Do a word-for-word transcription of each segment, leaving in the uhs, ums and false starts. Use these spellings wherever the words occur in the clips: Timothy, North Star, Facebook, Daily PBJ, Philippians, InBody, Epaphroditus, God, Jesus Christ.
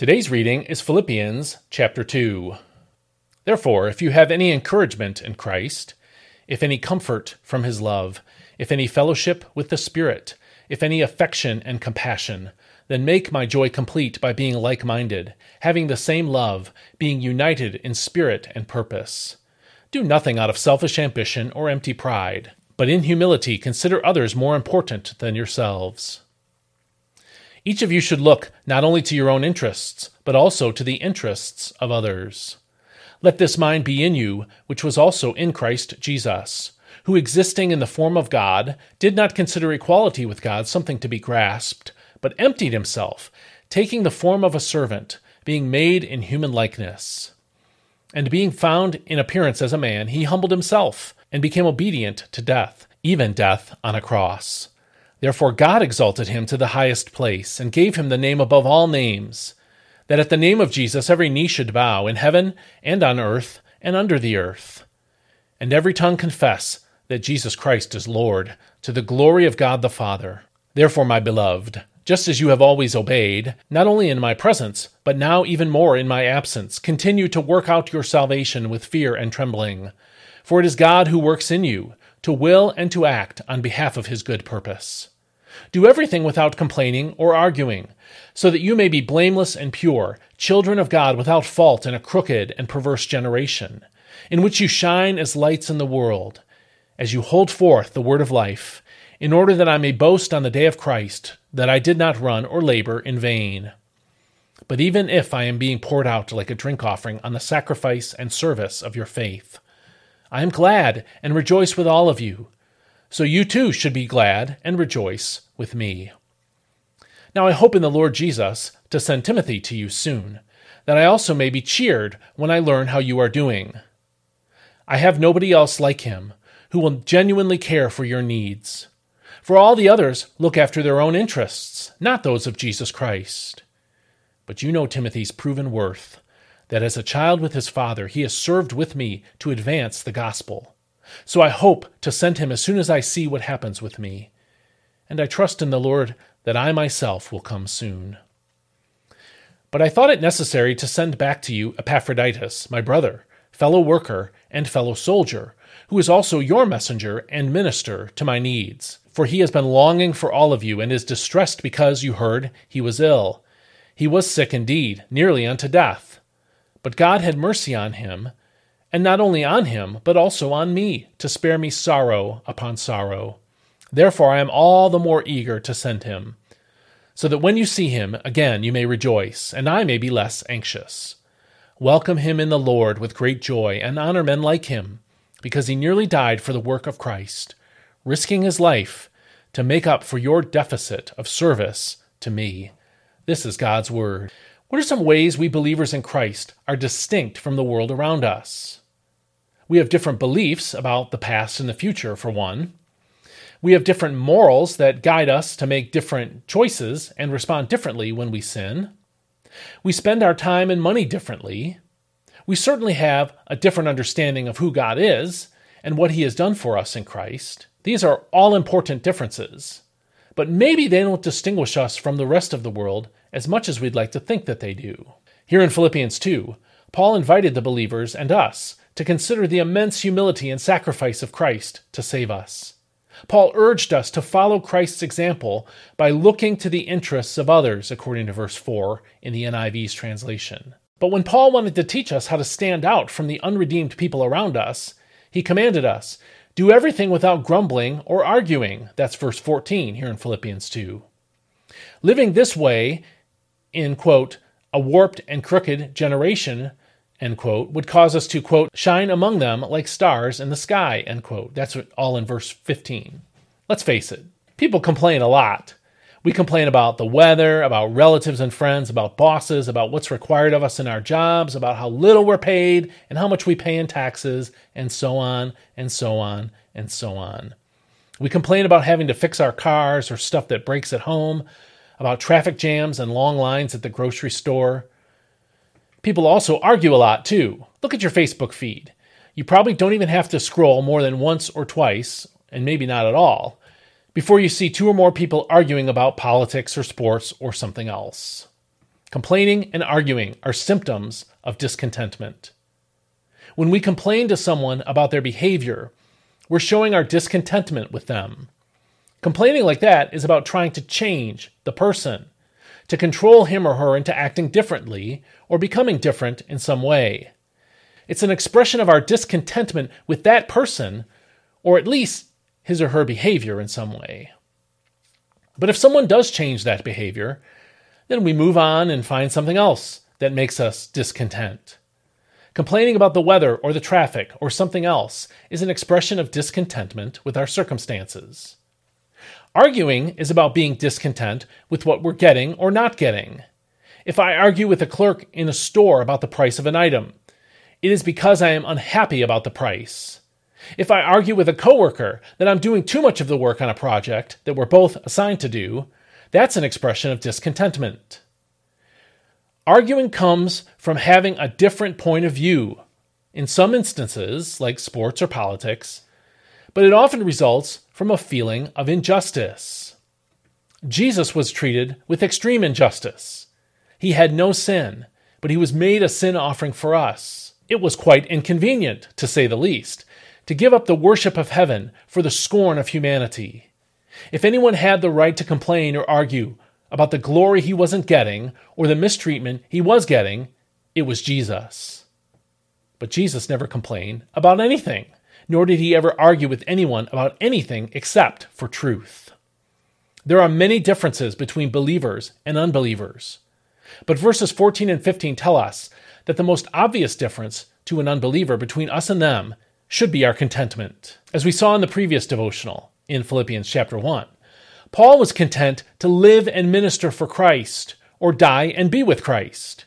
Today's reading is Philippians chapter two. Therefore, if you have any encouragement in Christ, if any comfort from his love, if any fellowship with the Spirit, if any affection and compassion, then make my joy complete by being like-minded, having the same love, being united in spirit and purpose. Do nothing out of selfish ambition or empty pride, but in humility consider others more important than yourselves. Each of you should look not only to your own interests, but also to the interests of others. Let this mind be in you, which was also in Christ Jesus, who existing in the form of God, did not consider equality with God something to be grasped, but emptied himself, taking the form of a servant, being made in human likeness. And being found in appearance as a man, he humbled himself and became obedient to death, even death on a cross. Therefore God exalted him to the highest place and gave him the name above all names, that at the name of Jesus every knee should bow in heaven and on earth and under the earth, and every tongue confess that Jesus Christ is Lord, to the glory of God the Father. Therefore, my beloved, just as you have always obeyed, not only in my presence, but now even more in my absence, continue to work out your salvation with fear and trembling. For it is God who works in you, to will and to act on behalf of his good purpose. Do everything without complaining or arguing, so that you may be blameless and pure, children of God without fault in a crooked and perverse generation, in which you shine as lights in the world, as you hold forth the word of life, in order that I may boast on the day of Christ that I did not run or labor in vain. But even if I am being poured out like a drink offering on the sacrifice and service of your faith, I am glad and rejoice with all of you. So you too should be glad and rejoice with me. Now I hope in the Lord Jesus to send Timothy to you soon, that I also may be cheered when I learn how you are doing. I have nobody else like him, who will genuinely care for your needs. For all the others look after their own interests, not those of Jesus Christ. But you know Timothy's proven worth, that as a child with his father, he has served with me to advance the gospel. So I hope to send him as soon as I see what happens with me. And I trust in the Lord that I myself will come soon. But I thought it necessary to send back to you Epaphroditus, my brother, fellow worker, and fellow soldier, who is also your messenger and minister to my needs. For he has been longing for all of you and is distressed because you heard he was ill. He was sick indeed, nearly unto death. But God had mercy on him, and not only on him, but also on me, to spare me sorrow upon sorrow. Therefore I am all the more eager to send him, so that when you see him again you may rejoice, and I may be less anxious. Welcome him in the Lord with great joy, and honor men like him, because he nearly died for the work of Christ, risking his life to make up for your deficit of service to me. This is God's word. What are some ways we believers in Christ are distinct from the world around us? We have different beliefs about the past and the future, for one. We have different morals that guide us to make different choices and respond differently when we sin. We spend our time and money differently. We certainly have a different understanding of who God is and what he has done for us in Christ. These are all important differences, but maybe they don't distinguish us from the rest of the world as much as we'd like to think that they do. Here in Philippians two, Paul invited the believers and us to consider the immense humility and sacrifice of Christ to save us. Paul urged us to follow Christ's example by looking to the interests of others, according to verse four in the N I V's translation. But when Paul wanted to teach us how to stand out from the unredeemed people around us, he commanded us, do everything without grumbling or arguing. That's verse fourteen here in Philippians two. Living this way in, quote, a warped and crooked generation, end quote, would cause us to, quote, shine among them like stars in the sky, end quote. That's all in verse fifteen. Let's face it, people complain a lot. We complain about the weather, about relatives and friends, about bosses, about what's required of us in our jobs, about how little we're paid and how much we pay in taxes, and so on, and so on, and so on. We complain about having to fix our cars or stuff that breaks at home, about traffic jams and long lines at the grocery store. People also argue a lot, too. Look at your Facebook feed. You probably don't even have to scroll more than once or twice, and maybe not at all, before you see two or more people arguing about politics or sports or something else. Complaining and arguing are symptoms of discontentment. When we complain to someone about their behavior, we're showing our discontentment with them. Complaining like that is about trying to change the person, to control him or her into acting differently or becoming different in some way. It's an expression of our discontentment with that person, or at least his or her behavior in some way. But if someone does change that behavior, then we move on and find something else that makes us discontent. Complaining about the weather or the traffic or something else is an expression of discontentment with our circumstances. Arguing is about being discontent with what we're getting or not getting. If I argue with a clerk in a store about the price of an item, it is because I am unhappy about the price. If I argue with a coworker that I'm doing too much of the work on a project that we're both assigned to do, that's an expression of discontentment. Arguing comes from having a different point of view, in some instances, like sports or politics, but it often results from a feeling of injustice. Jesus was treated with extreme injustice. He had no sin, but he was made a sin offering for us. It was quite inconvenient, to say the least, to give up the worship of heaven for the scorn of humanity. If anyone had the right to complain or argue about the glory he wasn't getting or the mistreatment he was getting, it was Jesus. But Jesus never complained about anything, nor did he ever argue with anyone about anything except for truth. There are many differences between believers and unbelievers. But verses fourteen and fifteen tell us that the most obvious difference to an unbeliever between us and them should be our contentment. As we saw in the previous devotional in Philippians chapter one, Paul was content to live and minister for Christ or die and be with Christ.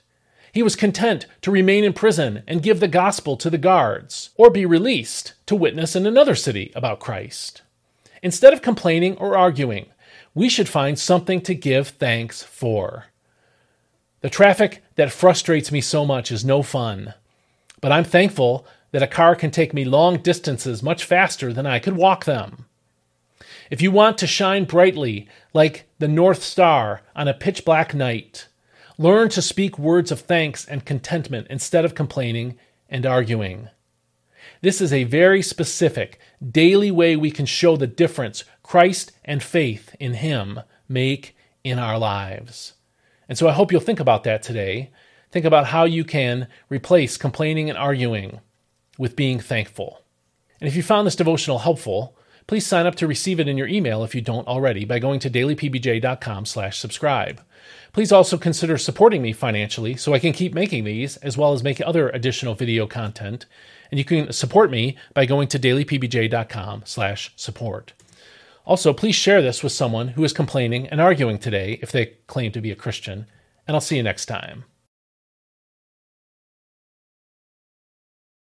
He was content to remain in prison and give the gospel to the guards or be released to witness in another city about Christ. Instead of complaining or arguing, we should find something to give thanks for. The traffic that frustrates me so much is no fun, but I'm thankful that a car can take me long distances much faster than I could walk them. If you want to shine brightly like the North Star on a pitch-black night, learn to speak words of thanks and contentment instead of complaining and arguing. This is a very specific, daily way we can show the difference Christ and faith in Him make in our lives. And so I hope you'll think about that today. Think about how you can replace complaining and arguing with being thankful. And if you found this devotional helpful, please sign up to receive it in your email if you don't already by going to daily p b j dot com slash subscribe. Please also consider supporting me financially so I can keep making these as well as make other additional video content. And you can support me by going to daily p b j dot com slash support. Also, please share this with someone who is complaining and arguing today if they claim to be a Christian, and I'll see you next time.